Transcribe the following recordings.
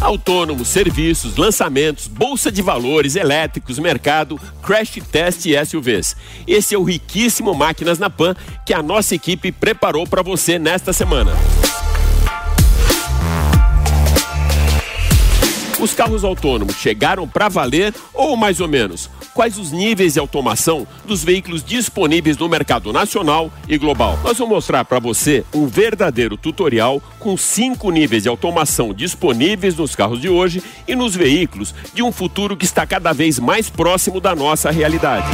Autônomos, serviços, lançamentos, bolsa de valores, elétricos, mercado, crash test e SUVs. Esse é o riquíssimo Máquinas na Pan que a nossa equipe preparou para você nesta semana. Os carros autônomos chegaram para valer ou mais ou menos? Quais os níveis de automação dos veículos disponíveis no mercado nacional e global? Nós vamos mostrar para você um verdadeiro tutorial com 5 níveis de automação disponíveis nos carros de hoje e nos veículos de um futuro que está cada vez mais próximo da nossa realidade.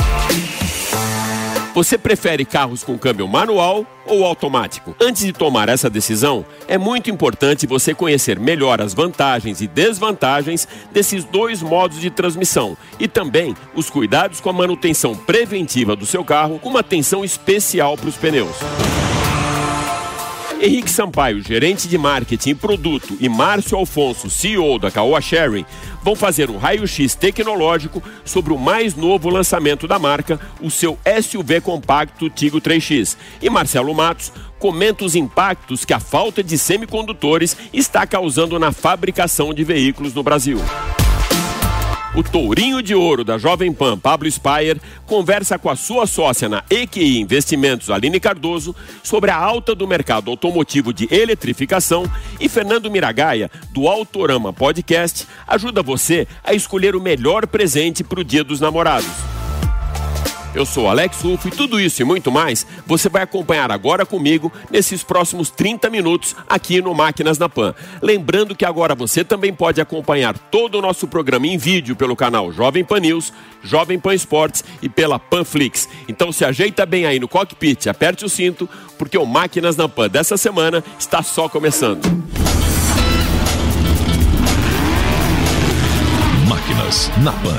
Você prefere carros com câmbio manual ou automático? Antes de tomar essa decisão, é muito importante você conhecer melhor as vantagens e desvantagens desses 2 modos de transmissão e também os cuidados com a manutenção preventiva do seu carro, com uma atenção especial para os pneus. Henrique Sampaio, gerente de marketing e produto, e Márcio Alfonso, CEO da Caoa Sharing, vão fazer um raio-x tecnológico sobre o mais novo lançamento da marca, o seu SUV compacto Tiggo 3X. E Marcelo Matos comenta os impactos que a falta de semicondutores está causando na fabricação de veículos no Brasil. O tourinho de ouro da Jovem Pan, Pablo Spyer, conversa com a sua sócia na EQI Investimentos, Aline Cardoso, sobre a alta do mercado automotivo de eletrificação, e Fernando Miragaia, do Autorama Podcast, ajuda você a escolher o melhor presente para o Dia dos Namorados. Eu sou Alex Rufo e tudo isso e muito mais você vai acompanhar agora comigo nesses próximos 30 minutos aqui no Máquinas na Pan. Lembrando que agora você também pode acompanhar todo o nosso programa em vídeo pelo canal Jovem Pan News, Jovem Pan Esportes e pela Panflix. Então se ajeita bem aí no cockpit, aperte o cinto, porque o Máquinas na Pan dessa semana está só começando. Máquinas na Pan.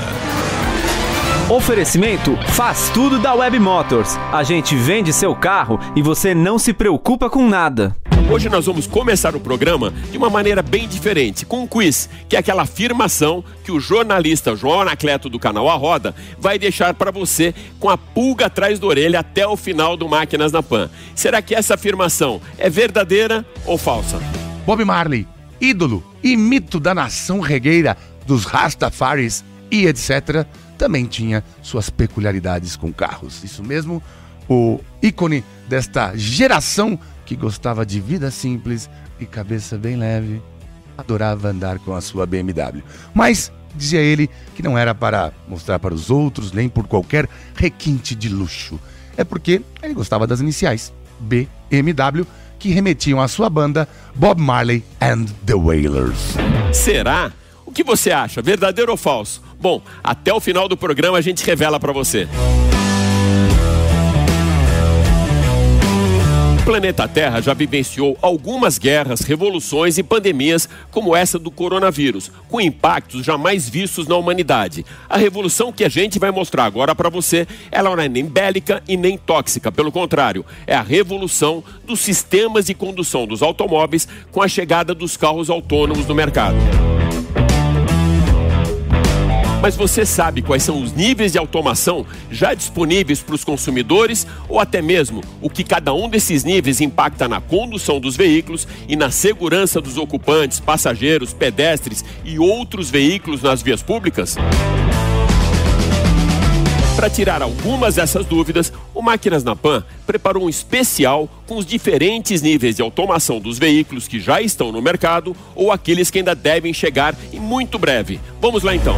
Oferecimento Faz Tudo da Web Motors. A gente vende seu carro e você não se preocupa com nada. Hoje nós vamos começar o programa de uma maneira bem diferente, com um quiz, que é aquela afirmação que o jornalista João Anacleto do canal A Roda vai deixar para você com a pulga atrás da orelha até o final do Máquinas na Pan. Será que essa afirmação é verdadeira ou falsa? Bob Marley, ídolo e mito da nação regueira dos Rastafaris e etc., também tinha suas peculiaridades com carros. Isso mesmo, o ícone desta geração que gostava de vida simples e cabeça bem leve, adorava andar com a sua BMW. Mas, dizia ele, que não era para mostrar para os outros, nem por qualquer requinte de luxo. É porque ele gostava das iniciais, BMW, que remetiam à sua banda Bob Marley and the Wailers. Será? O que você acha, verdadeiro ou falso? Bom, até o final do programa a gente revela para você. O planeta Terra já vivenciou algumas guerras, revoluções e pandemias como essa do coronavírus, com impactos jamais vistos na humanidade. A revolução que a gente vai mostrar agora para você, ela não é nem bélica e nem tóxica, pelo contrário, é a revolução dos sistemas de condução dos automóveis com a chegada dos carros autônomos no mercado. Mas você sabe quais são os níveis de automação já disponíveis para os consumidores ou até mesmo o que cada um desses níveis impacta na condução dos veículos e na segurança dos ocupantes, passageiros, pedestres e outros veículos nas vias públicas? Para tirar algumas dessas dúvidas, o Máquinas na Pan preparou um especial com os diferentes níveis de automação dos veículos que já estão no mercado ou aqueles que ainda devem chegar em muito breve. Vamos lá então!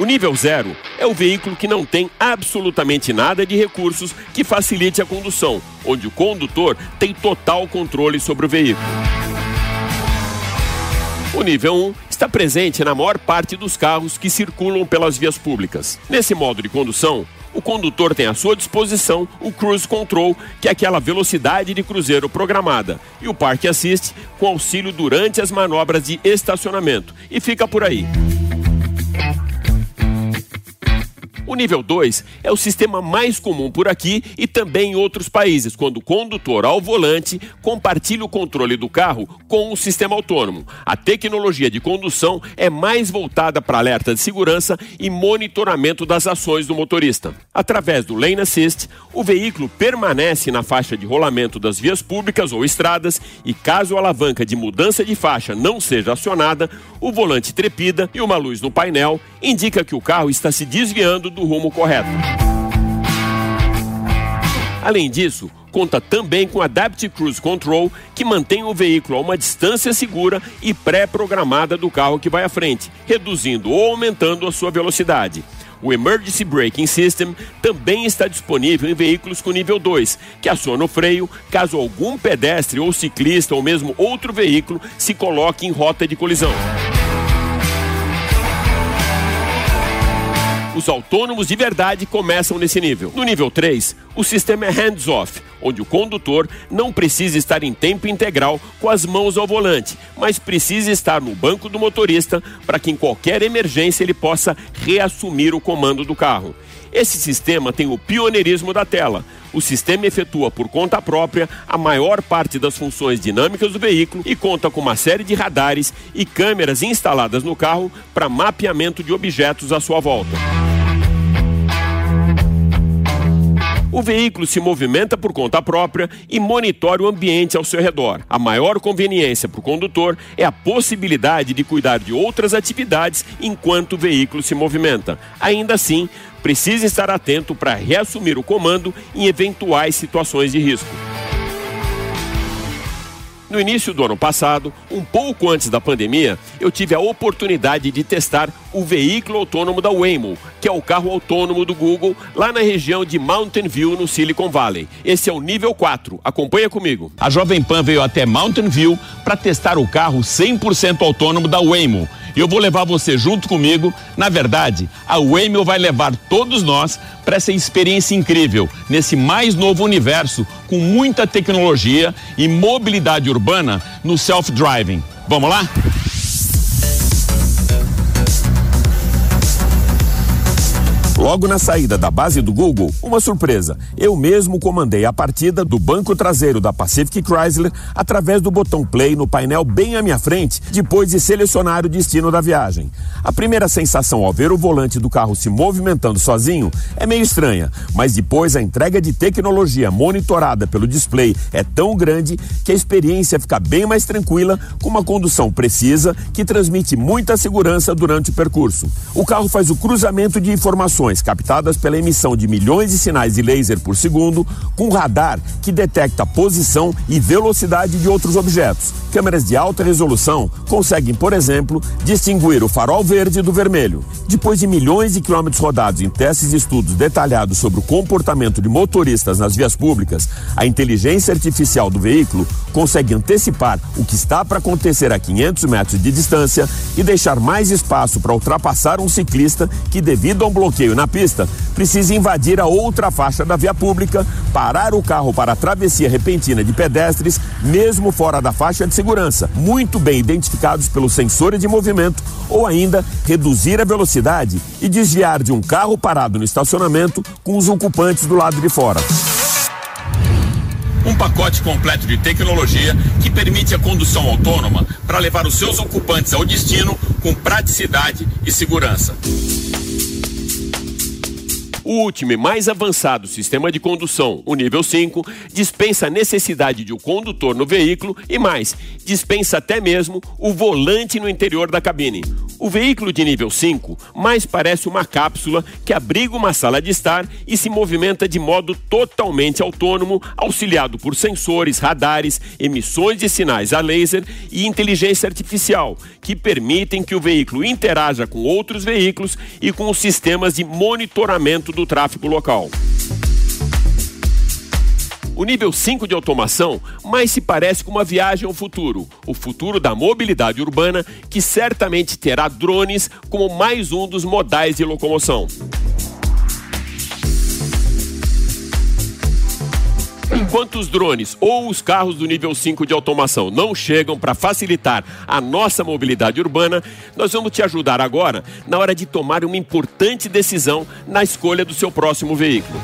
O nível 0 é o veículo que não tem absolutamente nada de recursos que facilite a condução, onde o condutor tem total controle sobre o veículo. O nível 1 está presente na maior parte dos carros que circulam pelas vias públicas. Nesse modo de condução, o condutor tem à sua disposição o Cruise Control, que é aquela velocidade de cruzeiro programada, e o Park Assist com auxílio durante as manobras de estacionamento. E fica por aí. O nível 2 é o sistema mais comum por aqui e também em outros países, quando o condutor ao volante compartilha o controle do carro com o sistema autônomo. A tecnologia de condução é mais voltada para alerta de segurança e monitoramento das ações do motorista. Através do Lane Assist, o veículo permanece na faixa de rolamento das vias públicas ou estradas e, caso a alavanca de mudança de faixa não seja acionada, o volante trepida e uma luz no painel indica que o carro está se desviando do rumo correto. Além disso, conta também com Adaptive Cruise Control, que mantém o veículo a uma distância segura e pré-programada do carro que vai à frente, reduzindo ou aumentando a sua velocidade. O Emergency Braking System também está disponível em veículos com nível 2, que aciona o freio caso algum pedestre ou ciclista ou mesmo outro veículo se coloque em rota de colisão. Os autônomos de verdade começam nesse nível. No nível 3, o sistema é hands-off, onde o condutor não precisa estar em tempo integral com as mãos ao volante, mas precisa estar no banco do motorista para que em qualquer emergência ele possa reassumir o comando do carro. Esse sistema tem o pioneirismo da tela. O sistema efetua por conta própria a maior parte das funções dinâmicas do veículo e conta com uma série de radares e câmeras instaladas no carro para mapeamento de objetos à sua volta. O veículo se movimenta por conta própria e monitora o ambiente ao seu redor. A maior conveniência para o condutor é a possibilidade de cuidar de outras atividades enquanto o veículo se movimenta. Ainda assim, precisa estar atento para reassumir o comando em eventuais situações de risco. No início do ano passado, um pouco antes da pandemia, eu tive a oportunidade de testar o veículo autônomo da Waymo, que é o carro autônomo do Google, lá na região de Mountain View, no Silicon Valley. Esse é o nível 4. Acompanha comigo. A Jovem Pan veio até Mountain View para testar o carro 100% autônomo da Waymo. E eu vou levar você junto comigo. Na verdade, a Waymo vai levar todos nós para essa experiência incrível, nesse mais novo universo, com muita tecnologia e mobilidade urbana no self-driving. Vamos lá? Logo na saída da base do Google, uma surpresa. Eu mesmo comandei a partida do banco traseiro da Pacific Chrysler através do botão play no painel bem à minha frente, depois de selecionar o destino da viagem. A primeira sensação ao ver o volante do carro se movimentando sozinho é meio estranha, mas depois a entrega de tecnologia monitorada pelo display é tão grande que a experiência fica bem mais tranquila, com uma condução precisa que transmite muita segurança durante o percurso. O carro faz o cruzamento de informações captadas pela emissão de milhões de sinais de laser por segundo, com radar que detecta a posição e velocidade de outros objetos. Câmeras de alta resolução conseguem, por exemplo, distinguir o farol verde do vermelho. Depois de milhões de quilômetros rodados em testes e estudos detalhados sobre o comportamento de motoristas nas vias públicas, a inteligência artificial do veículo consegue antecipar o que está para acontecer a 500 metros de distância e deixar mais espaço para ultrapassar um ciclista que, devido a um bloqueio na pista, precisa invadir a outra faixa da via pública, parar o carro para a travessia repentina de pedestres, mesmo fora da faixa de segurança, muito bem identificados pelos sensores de movimento, ou ainda reduzir a velocidade e desviar de um carro parado no estacionamento com os ocupantes do lado de fora. Um pacote completo de tecnologia que permite a condução autônoma para levar os seus ocupantes ao destino com praticidade e segurança. O último e mais avançado sistema de condução, o nível 5, dispensa a necessidade de um condutor no veículo e mais, dispensa até mesmo o volante no interior da cabine. O veículo de nível 5 mais parece uma cápsula que abriga uma sala de estar e se movimenta de modo totalmente autônomo, auxiliado por sensores, radares, emissões de sinais a laser e inteligência artificial, que permitem que o veículo interaja com outros veículos e com os sistemas de monitoramento do tráfego local. O nível 5 de automação mais se parece com uma viagem ao futuro, o futuro da mobilidade urbana, que certamente terá drones como mais um dos modais de locomoção. Enquanto os drones ou os carros do nível 5 de automação não chegam para facilitar a nossa mobilidade urbana, nós vamos te ajudar agora na hora de tomar uma importante decisão na escolha do seu próximo veículo.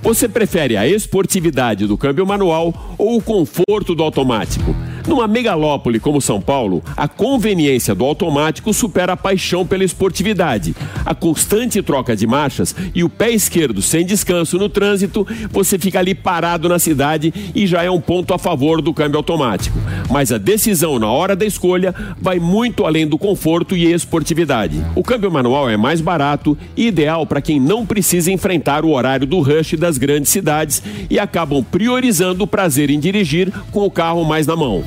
Você prefere a esportividade do câmbio manual ou o conforto do automático? Numa megalópole como São Paulo, a conveniência do automático supera a paixão pela esportividade. A constante troca de marchas e o pé esquerdo sem descanso no trânsito, você fica ali parado na cidade e já é um ponto a favor do câmbio automático. Mas a decisão na hora da escolha vai muito além do conforto e esportividade. O câmbio manual é mais barato e ideal para quem não precisa enfrentar o horário do rush das grandes cidades e acabam priorizando o prazer em dirigir com o carro mais na mão.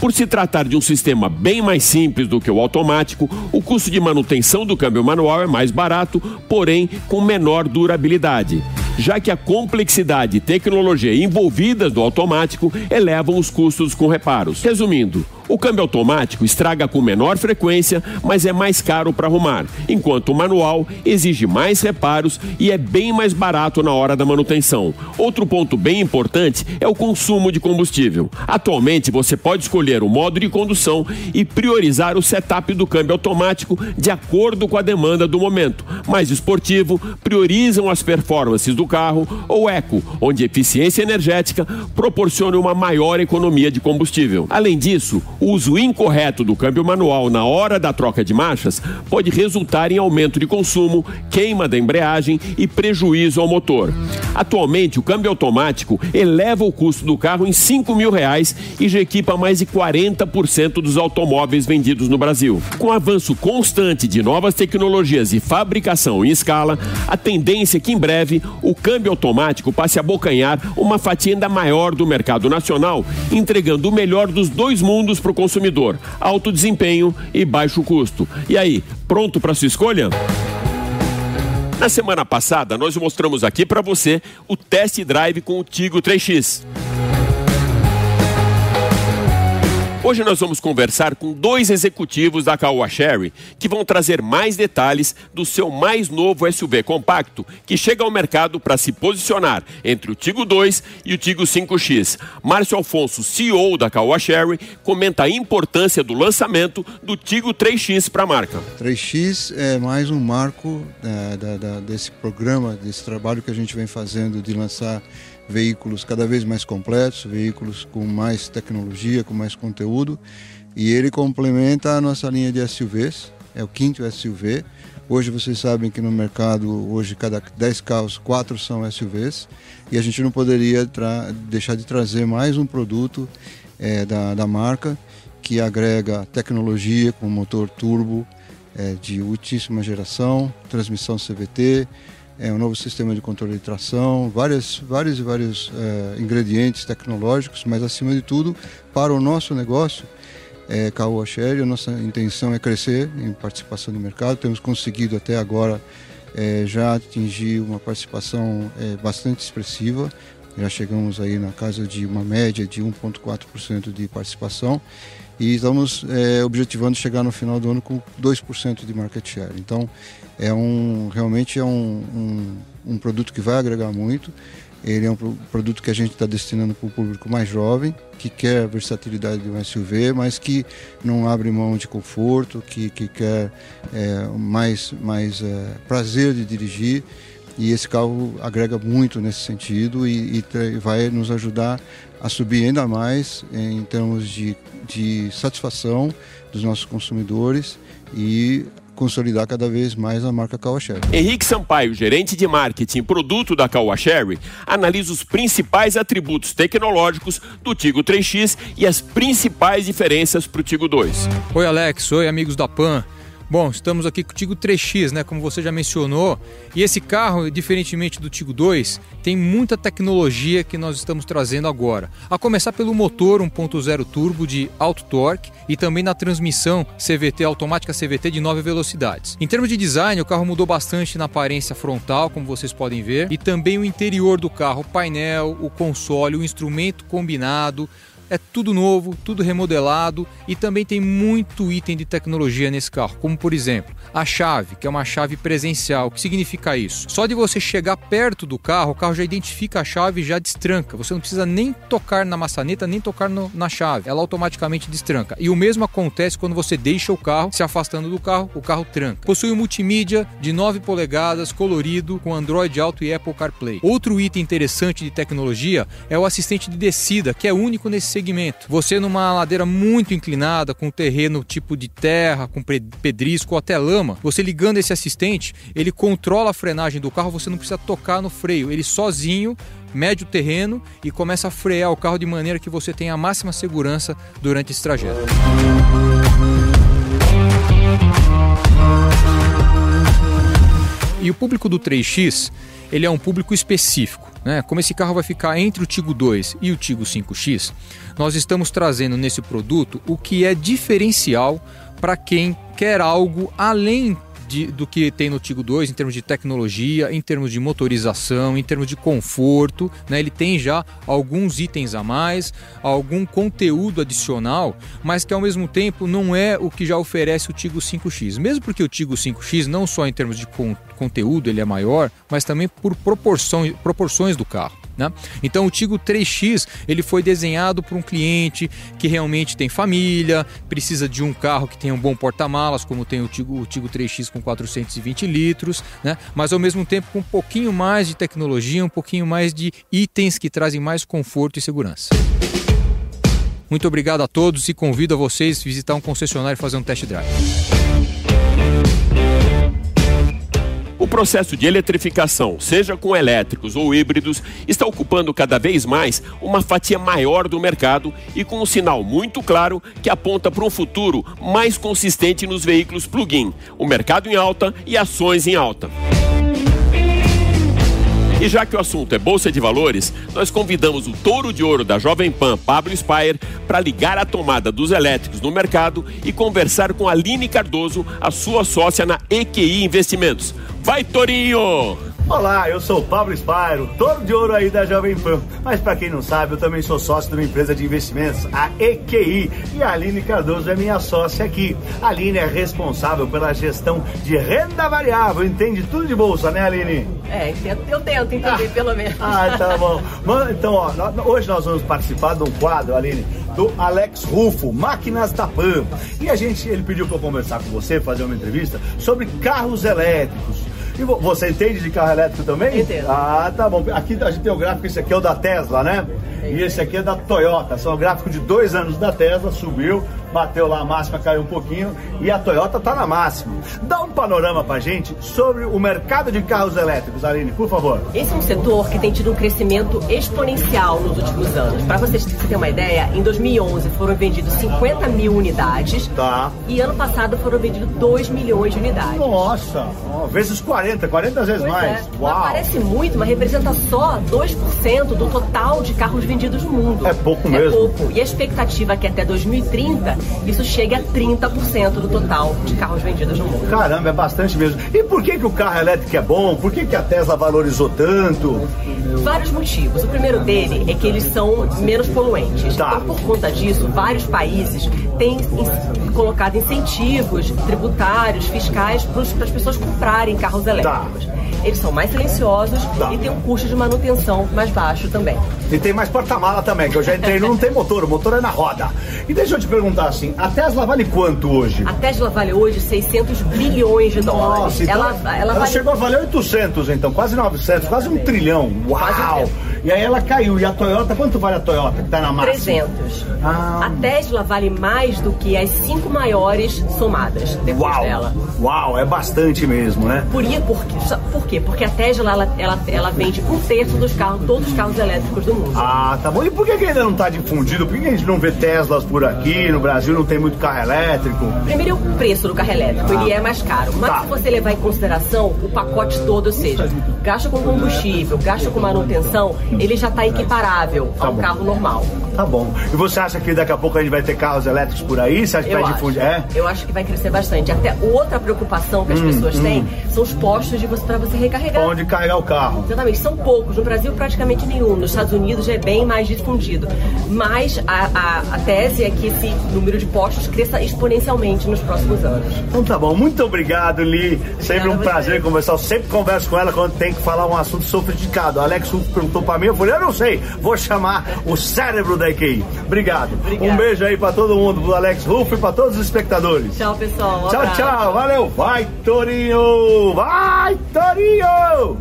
Por se tratar de um sistema bem mais simples do que o automático, o custo de manutenção do câmbio manual é mais barato, porém com menor durabilidade, já que a complexidade e tecnologia envolvidas do automático elevam os custos com reparos. Resumindo, o câmbio automático estraga com menor frequência, mas é mais caro para arrumar, enquanto o manual exige mais reparos e é bem mais barato na hora da manutenção. Outro ponto bem importante é o consumo de combustível. Atualmente, você pode escolher o modo de condução e priorizar o setup do câmbio automático de acordo com a demanda do momento. Mais esportivo, priorizam as performances do carro, ou eco, onde eficiência energética proporciona uma maior economia de combustível. Além disso, o uso incorreto do câmbio manual na hora da troca de marchas pode resultar em aumento de consumo, queima da embreagem e prejuízo ao motor. Atualmente, o câmbio automático eleva o custo do carro em R$5.000 e já equipa mais de 40% dos automóveis vendidos no Brasil. Com o avanço constante de novas tecnologias e fabricação em escala, a tendência é que em breve o câmbio automático passe a abocanhar uma fatia ainda maior do mercado nacional, entregando o melhor dos dois mundos para o consumidor: alto desempenho e baixo custo. E aí, pronto para sua escolha? Na semana passada, nós mostramos aqui para você o test drive com o Tiggo 3X. Hoje nós vamos conversar com dois executivos da Carwashare que vão trazer mais detalhes do seu mais novo SUV compacto que chega ao mercado para se posicionar entre o Tiggo 2 e o Tiggo 5X. Márcio Alfonso, CEO da Carwashare, comenta a importância do lançamento do Tiggo 3X para a marca. 3X é mais um marco desse programa, desse trabalho que a gente vem fazendo de lançar veículos cada vez mais completos, veículos com mais tecnologia, com mais conteúdo, e ele complementa a nossa linha de SUVs, é o quinto SUV. Hoje vocês sabem que no mercado, hoje cada 10 carros, 4 são SUVs, e a gente não poderia deixar de trazer mais um produto da marca que agrega tecnologia com motor turbo de ultíssima geração, transmissão CVT, um novo sistema de controle de tração, vários ingredientes tecnológicos, mas acima de tudo, para o nosso negócio, Carwashare, a nossa intenção é crescer em participação de mercado. Temos conseguido até agora já atingir uma participação bastante expressiva, já chegamos aí na casa de uma média de 1,4% de participação e estamos objetivando chegar no final do ano com 2% de market share. Então, realmente é um produto que vai agregar muito. Ele é um produto que a gente está destinando para o público mais jovem, que quer a versatilidade de um SUV, mas que não abre mão de conforto, que quer mais prazer de dirigir. E esse carro agrega muito nesse sentido e vai nos ajudar a subir ainda mais em termos de satisfação dos nossos consumidores e consolidar cada vez mais a marca Carwashare. Henrique Sampaio, gerente de marketing e produto da Carwashare, analisa os principais atributos tecnológicos do Tiggo 3X e as principais diferenças para o Tiggo 2. Oi Alex, oi amigos da Pan. Bom, estamos aqui com o Tiggo 3X, né, como você já mencionou, e esse carro, diferentemente do Tiggo 2, tem muita tecnologia que nós estamos trazendo agora. A começar pelo motor 1.0 turbo de alto torque e também na transmissão CVT, automática CVT de 9 velocidades. Em termos de design, o carro mudou bastante na aparência frontal, como vocês podem ver, e também o interior do carro, o painel, o console, o instrumento combinado, É tudo novo, tudo remodelado e também tem muito item de tecnologia nesse carro, como por exemplo, a chave, que é uma chave presencial. O que significa isso? Só de você chegar perto do carro, o carro já identifica a chave e já destranca. Você não precisa nem tocar na maçaneta, nem tocar na chave. Ela automaticamente destranca. E o mesmo acontece quando você deixa o carro, se afastando do carro, o carro tranca. Possui um multimídia de 9 polegadas, colorido, com Android Auto e Apple CarPlay. Outro item interessante de tecnologia é o assistente de descida, que é único nesse segmento. Você numa ladeira muito inclinada, com terreno tipo de terra, com pedrisco ou até lama, você ligando esse assistente, ele controla a frenagem do carro, você não precisa tocar no freio, ele sozinho mede o terreno e começa a frear o carro de maneira que você tenha a máxima segurança durante esse trajeto. E o público do 3X, ele é um público específico. Como esse carro vai ficar entre o Tiggo 2 e o Tiggo 5X, nós estamos trazendo nesse produto o que é diferencial para quem quer algo além do que tem no Tiggo 2 em termos de tecnologia, em termos de motorização, em termos de conforto, Ele tem já alguns itens a mais, algum conteúdo adicional, mas que ao mesmo tempo não é o que já oferece o Tiggo 5X. Mesmo porque o Tiggo 5X não só em termos de conteúdo ele é maior, mas também por proporções do carro. Então o Tiggo 3X ele foi desenhado por um cliente que realmente tem família, precisa de um carro que tenha um bom porta-malas, como tem o Tiggo 3X com 420 litros, mas ao mesmo tempo com um pouquinho mais de tecnologia, um pouquinho mais de itens que trazem mais conforto e segurança. Muito obrigado a todos e convido a vocês a visitar um concessionário e fazer um test drive. O processo de eletrificação, seja com elétricos ou híbridos, está ocupando cada vez mais uma fatia maior do mercado e com um sinal muito claro que aponta para um futuro mais consistente nos veículos plug-in, o mercado em alta e ações em alta. E já que o assunto é Bolsa de Valores, nós convidamos o touro de ouro da Jovem Pan, Pablo Spyer, para ligar a tomada dos elétricos no mercado e conversar com Aline Cardoso, a sua sócia na EQI Investimentos. Vai, tourinho! Olá, eu sou o Pablo Spyer, o touro de ouro aí da Jovem Pan. Mas para quem não sabe, eu também sou sócio de uma empresa de investimentos, a EQI. E a Aline Cardoso é minha sócia aqui. A Aline é responsável pela gestão de renda variável. Entende tudo de bolsa, né, Aline? É, eu tento entender, pelo menos. Ah, tá bom. Então, hoje nós vamos participar de um quadro, Aline, do Alex Rufo, Máquinas da Pan. E ele pediu para eu conversar com você, fazer uma entrevista sobre carros elétricos. E você entende de carro elétrico também? Entendo. Ah, tá bom. Aqui a gente tem o gráfico, esse aqui é o da Tesla, né? E esse aqui é da Toyota. São o gráfico de 2 anos da Tesla, subiu, bateu lá a máxima, caiu um pouquinho e a Toyota tá na máxima. Dá um panorama pra gente sobre o mercado de carros elétricos, Aline, por favor. Esse é um setor que tem tido um crescimento exponencial nos últimos anos. Pra vocês terem uma ideia, em 2011 foram vendidos 50 mil unidades. Tá. E ano passado foram vendidos 2 milhões de unidades. Nossa, vezes 40 vezes mais. É. Uau. Não parece muito, mas representa só 2% do total de carros vendidos no mundo. É pouco mesmo. É pouco. E a expectativa é que até 2030 isso chegue a 30% do total de carros vendidos no mundo. Caramba, é bastante mesmo. E por que o carro elétrico é bom? Por que a Tesla valorizou tanto? Vários motivos. O primeiro dele é que eles são menos poluentes. Tá. Então, por conta disso, vários países têm colocado incentivos tributários, fiscais, para as pessoas comprarem carros elétricos. Tá. Eles são mais silenciosos e tem um custo de manutenção mais baixo também. E tem mais porta-mala também, que eu já entrei, não tem motor, o motor é na roda. E deixa eu te perguntar assim, a Tesla vale quanto hoje? A Tesla vale hoje $600 bilhões. Nossa, então ela vale... chegou a valer 800 então, quase 900, quase um trilhão. Uau! E aí ela caiu. E a Toyota, quanto vale a Toyota que está na máxima? 300. Ah. A Tesla vale mais do que as 5 maiores somadas depois dela. Uau, é bastante mesmo, né? Por quê? Porque a Tesla ela vende 1/3 dos carros, todos os carros elétricos do mundo. Ah, tá bom. E por que ainda não está difundido? Por que a gente não vê Teslas por aqui? No Brasil não tem muito carro elétrico? Primeiro é o preço do carro elétrico, ele é mais caro. Mas se você levar em consideração o pacote todo, ou seja, gasto com combustível, gasto com manutenção... ele já está equiparável ao carro normal. Tá bom. E você acha que daqui a pouco a gente vai ter carros elétricos por aí? Você acha que vai difundir? É? Eu acho que vai crescer bastante. Até outra preocupação que as pessoas têm são os postos para você recarregar. Onde carregar o carro. Exatamente. São poucos. No Brasil, praticamente nenhum. Nos Estados Unidos já é bem mais difundido. Mas a tese é que esse número de postos cresça exponencialmente nos próximos anos. Então tá bom. Muito obrigado, Li. Obrigada. Sempre um prazer conversar. Eu sempre converso com ela quando tem que falar um assunto sofisticado. O Alex Rufo perguntou pra mim, eu falei, eu não sei. Vou chamar o cérebro da EQI. Obrigado. Obrigada. Um beijo aí pra todo mundo, pro Alex Rufo e pra todos os espectadores. Tchau, pessoal. Tchau, tchau. Valeu. Vai, Torinho. Vai, Torinho.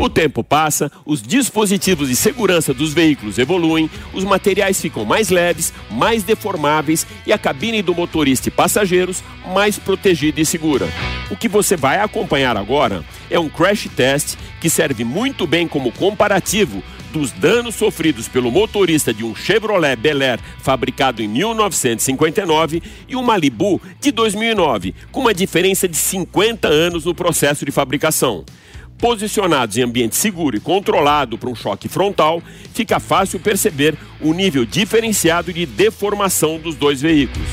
O tempo passa, os dispositivos de segurança dos veículos evoluem, os materiais ficam mais leves, mais deformáveis e a cabine do motorista e passageiros mais protegida e segura. O que você vai acompanhar agora é um crash test que serve muito bem como comparativo dos danos sofridos pelo motorista de um Chevrolet Bel Air fabricado em 1959 e um Malibu de 2009, com uma diferença de 50 anos no processo de fabricação. Posicionados em ambiente seguro e controlado para um choque frontal, fica fácil perceber o nível diferenciado de deformação dos dois veículos.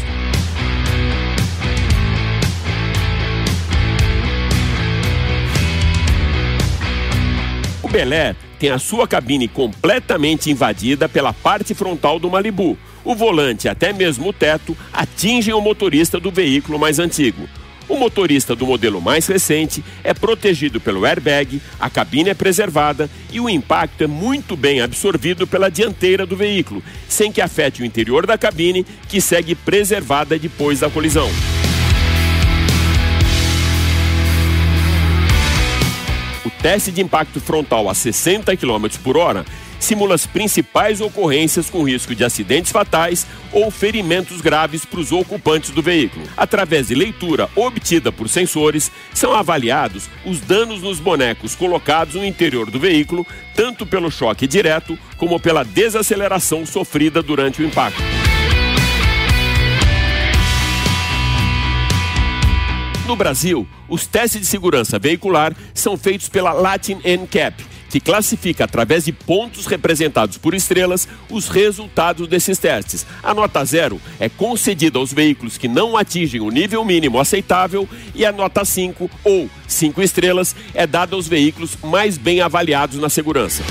O Bel Air tem a sua cabine completamente invadida pela parte frontal do Malibu. O volante e até mesmo o teto atingem o motorista do veículo mais antigo. O motorista do modelo mais recente é protegido pelo airbag, a cabine é preservada e o impacto é muito bem absorvido pela dianteira do veículo, sem que afete o interior da cabine, que segue preservada depois da colisão. O teste de impacto frontal a 60 km por hora simula as principais ocorrências com risco de acidentes fatais ou ferimentos graves para os ocupantes do veículo. Através de leitura obtida por sensores, são avaliados os danos nos bonecos colocados no interior do veículo, tanto pelo choque direto como pela desaceleração sofrida durante o impacto. No Brasil, os testes de segurança veicular são feitos pela Latin NCAP, que classifica através de pontos representados por estrelas os resultados desses testes. A nota 0 é concedida aos veículos que não atingem o nível mínimo aceitável e a nota 5 ou 5 estrelas é dada aos veículos mais bem avaliados na segurança.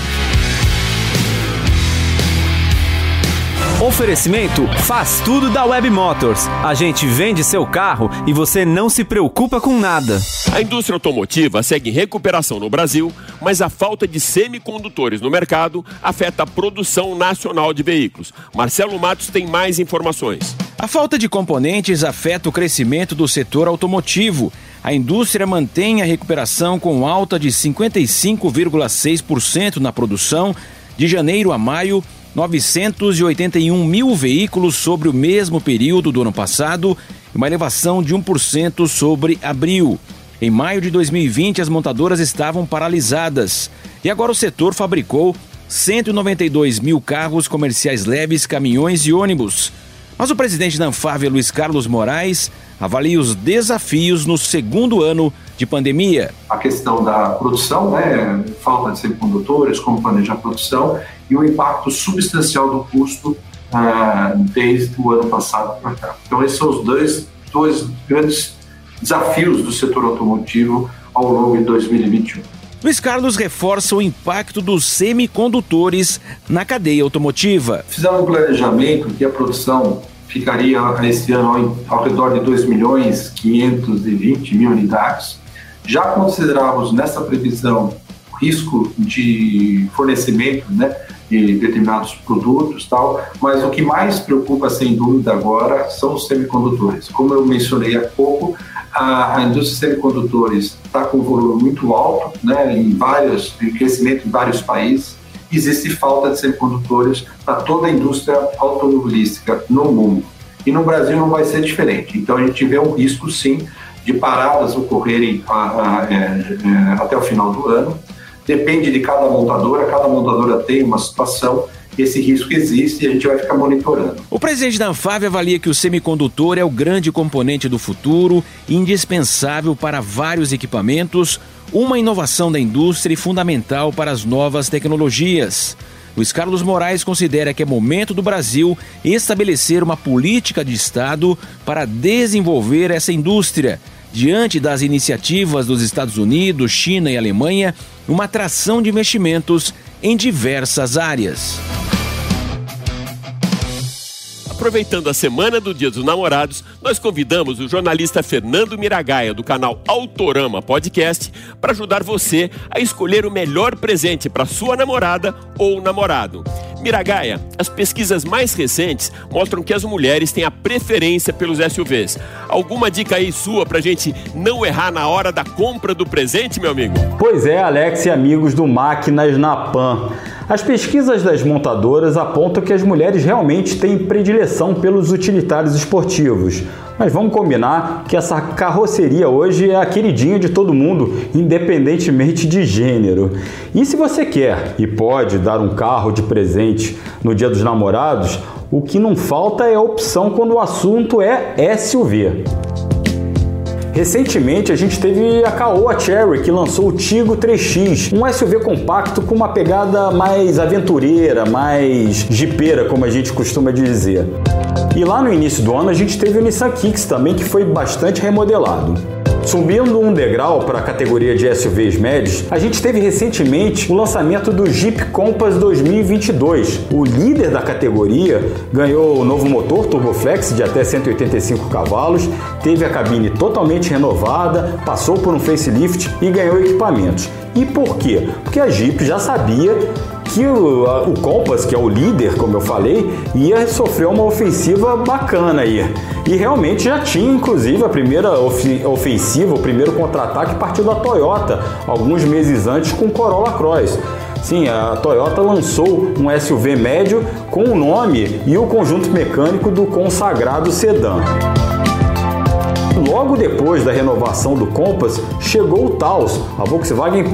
Oferecimento Faz Tudo da Web Motors. A gente vende seu carro e você não se preocupa com nada. A indústria automotiva segue em recuperação no Brasil, mas a falta de semicondutores no mercado afeta a produção nacional de veículos. Marcelo Matos tem mais informações. A falta de componentes afeta o crescimento do setor automotivo. A indústria mantém a recuperação com alta de 55,6% na produção de janeiro a maio, 981 mil veículos sobre o mesmo período do ano passado, uma elevação de 1% sobre abril. Em maio de 2020, as montadoras estavam paralisadas. E agora o setor fabricou 192 mil carros comerciais leves, caminhões e ônibus. Mas o presidente da Anfavea, Luiz Carlos Moraes, avalia os desafios no segundo ano de pandemia. A questão da produção, falta de semicondutores, como planejar a produção e o impacto substancial do custo desde o ano passado para cá. Então esses são os dois grandes desafios do setor automotivo ao longo de 2021. Luiz Carlos reforça o impacto dos semicondutores na cadeia automotiva. Fizeram um planejamento que a produção ficaria esse ano ao redor de 2.520.000 unidades. Já considerávamos nessa previsão o risco de fornecimento de determinados produtos, mas o que mais preocupa, sem dúvida, agora são os semicondutores. Como eu mencionei há pouco, a indústria de semicondutores está com um volume muito alto, em crescimento em vários países. Existe falta de semicondutores para toda a indústria automobilística no mundo. E no Brasil não vai ser diferente. Então a gente vê um risco, sim, de paradas ocorrerem até o final do ano. Depende de cada montadora tem uma situação esse risco existe e a gente vai ficar monitorando. O presidente da Anfavea avalia que o semicondutor é o grande componente do futuro, indispensável para vários equipamentos, uma inovação da indústria e fundamental para as novas tecnologias. Luiz Carlos Moraes considera que é momento do Brasil estabelecer uma política de Estado para desenvolver essa indústria. Diante das iniciativas dos Estados Unidos, China e Alemanha, uma atração de investimentos em diversas áreas. Aproveitando a semana do Dia dos Namorados, nós convidamos o jornalista Fernando Miragaia, do canal Autorama Podcast, para ajudar você a escolher o melhor presente para sua namorada ou namorado. Miragaia, as pesquisas mais recentes mostram que as mulheres têm a preferência pelos SUVs. Alguma dica aí sua para a gente não errar na hora da compra do presente, meu amigo? Pois é, Alex e amigos do Máquinas na Pan. As pesquisas das montadoras apontam que as mulheres realmente têm predileção pelos utilitários esportivos. Mas vamos combinar que essa carroceria hoje é a queridinha de todo mundo, independentemente de gênero. E se você quer e pode dar um carro de presente no Dia dos Namorados, o que não falta é opção quando o assunto é SUV. Recentemente, a gente teve a Caoa Chery, que lançou o Tiggo 3X, um SUV compacto com uma pegada mais aventureira, mais jipeira, como a gente costuma dizer. E lá no início do ano, a gente teve o Nissan Kicks também, que foi bastante remodelado. Subindo um degrau para a categoria de SUVs médios, a gente teve recentemente o lançamento do Jeep Compass 2022. O líder da categoria ganhou o novo motor Turboflex de até 185 cavalos, teve a cabine totalmente renovada, passou por um facelift e ganhou equipamentos. E por quê? Porque a Jeep já sabia que o Compass, que é o líder, como eu falei, ia sofrer uma ofensiva bacana aí. E realmente já tinha, inclusive, a primeira ofensiva, o primeiro contra-ataque partiu da Toyota, alguns meses antes com o Corolla Cross. Sim, a Toyota lançou um SUV médio com o nome e o conjunto mecânico do consagrado sedã. Logo depois da renovação do Compass, chegou o Taos. A Volkswagen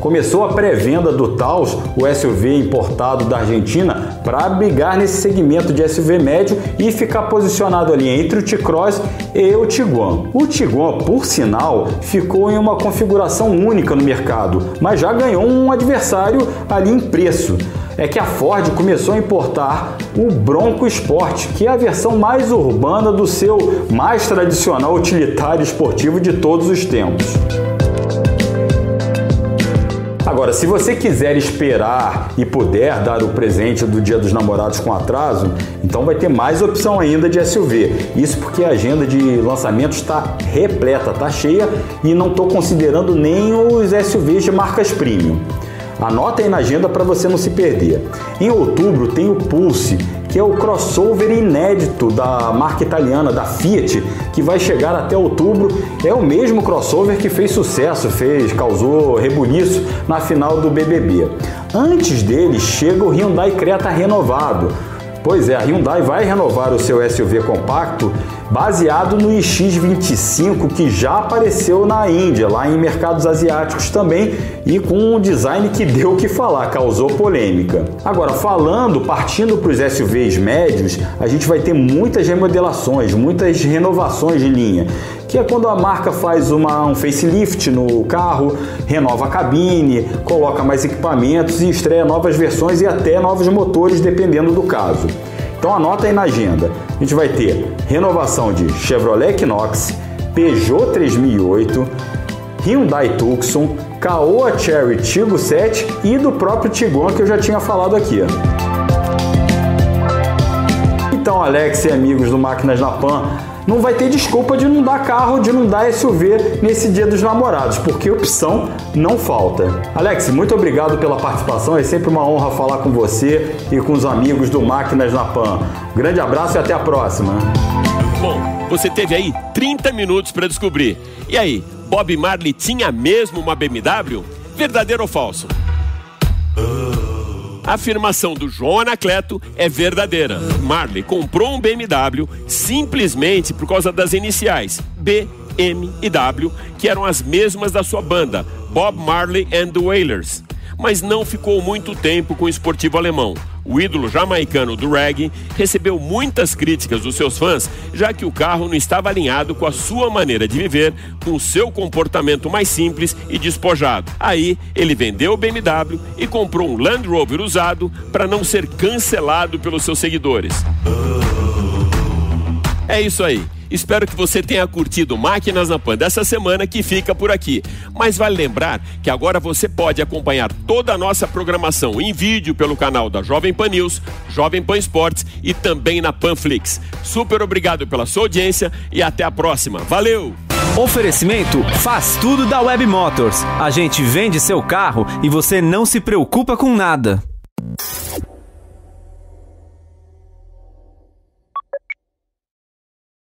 começou a pré-venda do Taos, o SUV importado da Argentina, para brigar nesse segmento de SUV médio e ficar posicionado ali entre o T-Cross e o Tiguan. O Tiguan, por sinal, ficou em uma configuração única no mercado, mas já ganhou um adversário ali em preço. É que a Ford começou a importar o Bronco Sport, que é a versão mais urbana do seu mais tradicional utilitário esportivo de todos os tempos. Agora, se você quiser esperar e puder dar o presente do Dia dos Namorados com atraso, então vai ter mais opção ainda de SUV. Isso porque a agenda de lançamentos está repleta, está cheia, e não estou considerando nem os SUVs de marcas premium. Anota aí na agenda para você não se perder. Em outubro tem o Pulse, que é o crossover inédito da marca italiana, da Fiat, que vai chegar até outubro. É o mesmo crossover que fez sucesso, causou rebuliço na final do BBB. Antes dele chega o Hyundai Creta renovado. Pois é, a Hyundai vai renovar o seu SUV compacto baseado no iX25, que já apareceu na Índia, lá em mercados asiáticos também, e com um design que deu o que falar, causou polêmica. Agora, partindo para os SUVs médios, a gente vai ter muitas remodelações, muitas renovações de linha, que é quando a marca faz um facelift no carro, renova a cabine, coloca mais equipamentos e estreia novas versões e até novos motores, dependendo do caso. Então anota aí na agenda, a gente vai ter renovação de Chevrolet Equinox, Peugeot 3008, Hyundai Tucson, Caoa Chery Tiggo 7 e do próprio Tiguan que eu já tinha falado aqui. Então, Alex e amigos do Máquinas na Pan, não vai ter desculpa de não dar carro, de não dar SUV nesse Dia dos Namorados, porque opção não falta. Alex, muito obrigado pela participação, é sempre uma honra falar com você e com os amigos do Máquinas na Pan. Grande abraço e até a próxima. Bom, você teve aí 30 minutos para descobrir. E aí, Bob Marley tinha mesmo uma BMW? Verdadeiro ou falso? A afirmação do João Anacleto é verdadeira. Marley comprou um BMW simplesmente por causa das iniciais B, M e W, que eram as mesmas da sua banda, Bob Marley and the Wailers. mas não ficou muito tempo com o esportivo alemão. O ídolo jamaicano do reggae recebeu muitas críticas dos seus fãs, já que o carro não estava alinhado com a sua maneira de viver, com o seu comportamento mais simples e despojado. Aí, ele vendeu o BMW e comprou um Land Rover usado para não ser cancelado pelos seus seguidores. É isso aí. Espero que você tenha curtido Máquinas na Pan dessa semana, que fica por aqui. Mas vale lembrar que agora você pode acompanhar toda a nossa programação em vídeo pelo canal da Jovem Pan News, Jovem Pan Esportes e também na Panflix. Super obrigado pela sua audiência e até a próxima. Valeu! Oferecimento Faz Tudo da Web Motors. A gente vende seu carro e você não se preocupa com nada.